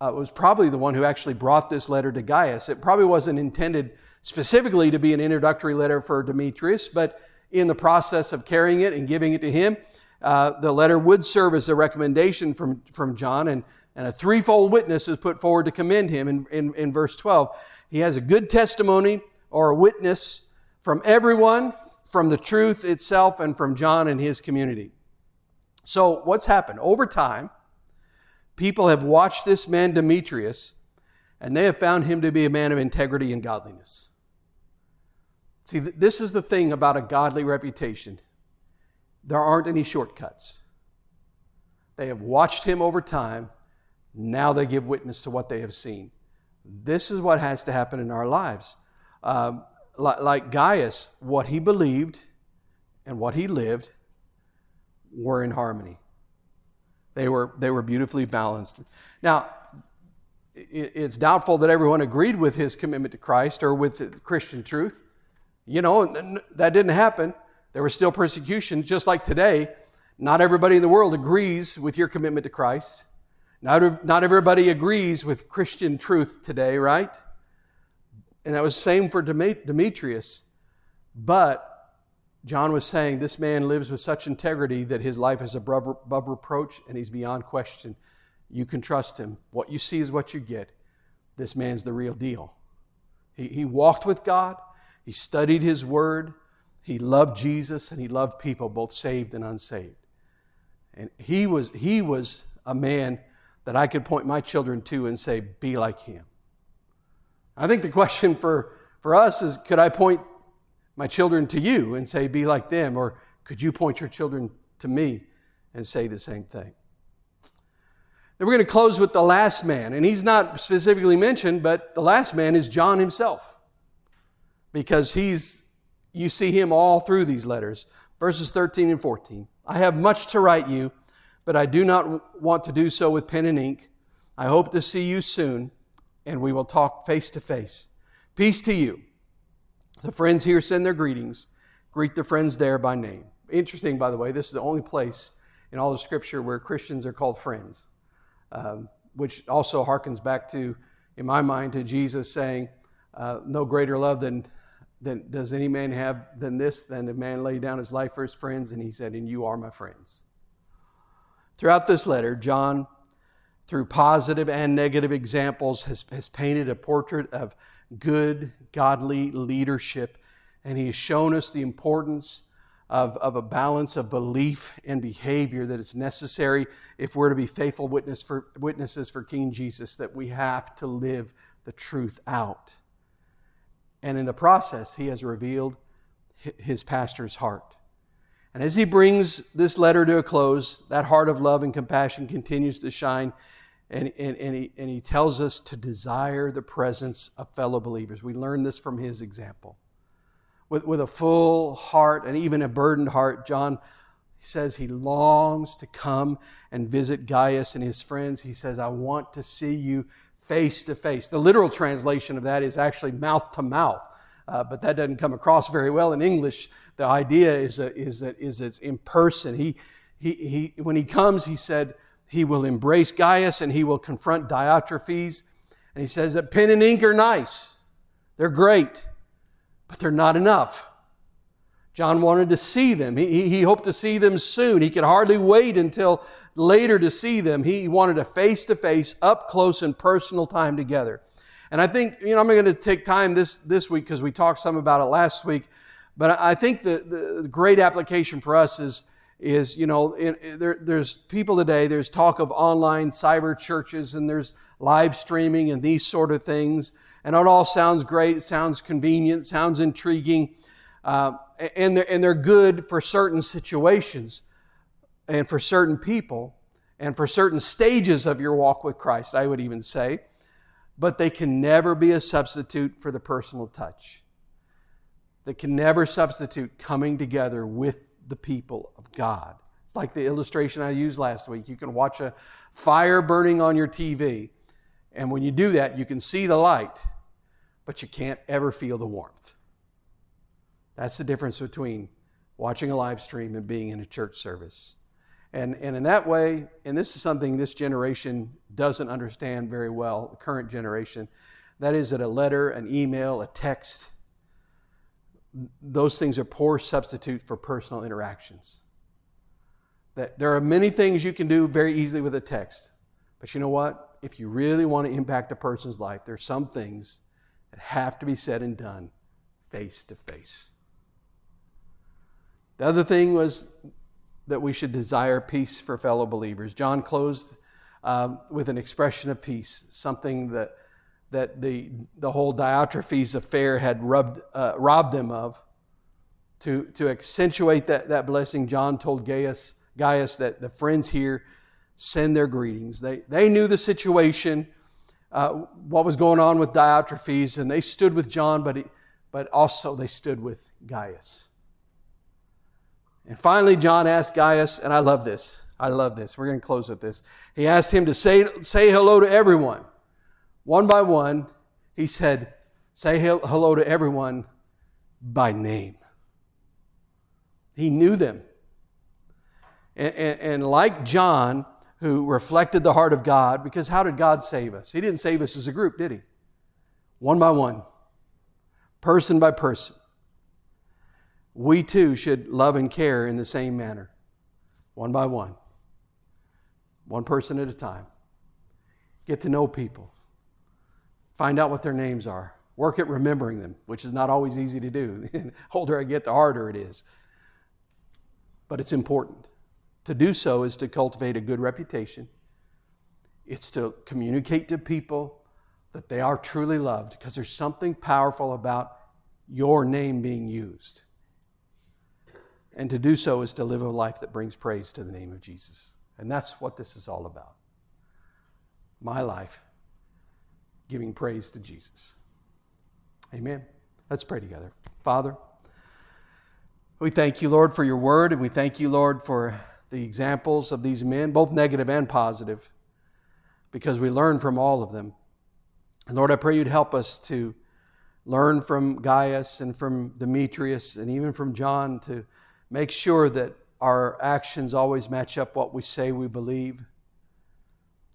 uh, was probably the one who actually brought this letter to Gaius. It probably wasn't intended specifically to be an introductory letter for Demetrius, but in the process of carrying it and giving it to him, uh, the letter would serve as a recommendation from, from John, and, and a threefold witness is put forward to commend him in, in, in verse twelve. He has a good testimony or a witness from everyone, from the truth itself, and from John and his community. So what's happened? Over time, people have watched this man Demetrius, and they have found him to be a man of integrity and godliness. See, this is the thing about a godly reputation. There aren't any shortcuts. They have watched him over time. Now they give witness to what they have seen. This is what has to happen in our lives. Um, like Gaius, what he believed and what he lived were in harmony. They were, they were beautifully balanced. Now, it's doubtful that everyone agreed with his commitment to Christ or with Christian truth. You know, that didn't happen. There was still persecution, just like today. Not everybody in the world agrees with your commitment to Christ. Not, not everybody agrees with Christian truth today, right? And that was the same for Demetrius. But John was saying this man lives with such integrity that his life is above, above reproach and he's beyond question. You can trust him. What you see is what you get. This man's the real deal. He, he walked with God. He studied his word. He loved Jesus and he loved people, both saved and unsaved. And he was, he was a man that I could point my children to and say, be like him. I think the question for, for us is, could I point my children to you and say, be like them? Or could you point your children to me and say the same thing? Then we're going to close with the last man. And he's not specifically mentioned, but the last man is John himself. Because he's, you see him all through these letters. Verses thirteen and fourteen. I have much to write you, but I do not want to do so with pen and ink. I hope to see you soon, and we will talk face to face. Peace to you. The friends here send their greetings. Greet the friends there by name. Interesting, by the way, this is the only place in all of Scripture where Christians are called friends, um, which also harkens back to, in my mind, to Jesus saying, uh, no greater love than, than does any man have than this, than a man lay down his life for his friends. And he said, and you are my friends. Throughout this letter, John, through positive and negative examples, has, has painted a portrait of good, godly leadership. And he has shown us the importance of, of a balance of belief and behavior that is necessary if we're to be faithful witness for, witnesses for King Jesus, that we have to live the truth out. And in the process, he has revealed his pastor's heart. And as he brings this letter to a close, that heart of love and compassion continues to shine. And, and, and, he, and he tells us to desire the presence of fellow believers. We learn this from his example. With, with a full heart and even a burdened heart, John says he longs to come and visit Gaius and his friends. He says, I want to see you face to face. The literal translation of that is actually mouth to mouth. Uh, but that doesn't come across very well in English. The idea is that, is that is it's in person. He, he, he, when he comes, he said, he will embrace Gaius and he will confront Diotrephes. And he says that pen and ink are nice. They're great, but they're not enough. John wanted to see them. He, he hoped to see them soon. He could hardly wait until later to see them. He wanted a face-to-face, up close and personal time together. And I think, you know, I'm going to take time this, this week because we talked some about it last week. But I think the, the great application for us is, is you know, in, in, there, there's people today, there's talk of online cyber churches and there's live streaming and these sort of things. And it all sounds great. It sounds convenient. Sounds intriguing. Uh, and, they're, and they're good for certain situations and for certain people. and for certain stages of your walk with Christ, I would even say, but they can never be a substitute for the personal touch. They can never substitute coming together with the people of God. It's like the illustration I used last week. You can watch a fire burning on your T V, and when you do that, you can see the light, but you can't ever feel the warmth. That's the difference between watching a live stream and being in a church service. And, and in that way, and this is something this generation doesn't understand very well, the current generation, that is that a letter, an email, a text, those things are poor substitute for personal interactions. That there are many things you can do very easily with a text. But you know what? If you really want to impact a person's life, there's some things that have to be said and done face to face. The other thing was that we should desire peace for fellow believers. John closed uh, with an expression of peace, something that that the the whole Diotrephes affair had rubbed, uh, robbed them of. To, to accentuate that, that blessing, John told Gaius, Gaius that the friends here send their greetings. They, they knew the situation, uh, what was going on with Diotrephes, and they stood with John, but, he, but also they stood with Gaius. And finally, John asked Gaius, and I love this. I love this. We're going to close with this. He asked him to say, say hello to everyone. One by one, he said, say hello to everyone by name. He knew them. And, and, and like John, who reflected the heart of God, because how did God save us? He didn't save us as a group, did he? One by one, person by person. We too should love and care in the same manner, one by one, one person at a time. Get to know people. Find out what their names are. Work at remembering them, which is not always easy to do. The older I get, the harder it is. But it's important. To do so is to cultivate a good reputation. It's to communicate to people that they are truly loved, because there's something powerful about your name being used. And to do so is to live a life that brings praise to the name of Jesus. And that's what this is all about. My life giving praise to Jesus. Amen. Let's pray together. Father, we thank you, Lord, for your word, and we thank you, Lord, for the examples of these men, both negative and positive, because we learn from all of them. And Lord, I pray you'd help us to learn from Gaius and from Demetrius and even from John to make sure that our actions always match up what we say we believe.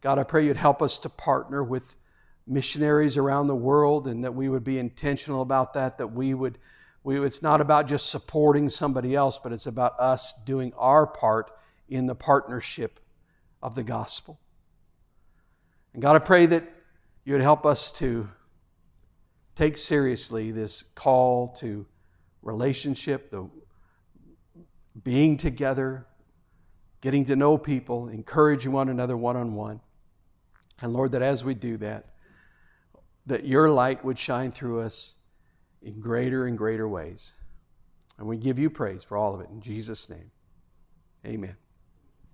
God, I pray you'd help us to partner with missionaries around the world, and that we would be intentional about that, that we would, we, it's not about just supporting somebody else, but it's about us doing our part in the partnership of the gospel. And God, I pray that you would help us to take seriously this call to relationship, the being together, getting to know people, encouraging one another one-on-one. And Lord, that as we do that, that your light would shine through us in greater and greater ways. And we give you praise for all of it. In Jesus' name, amen.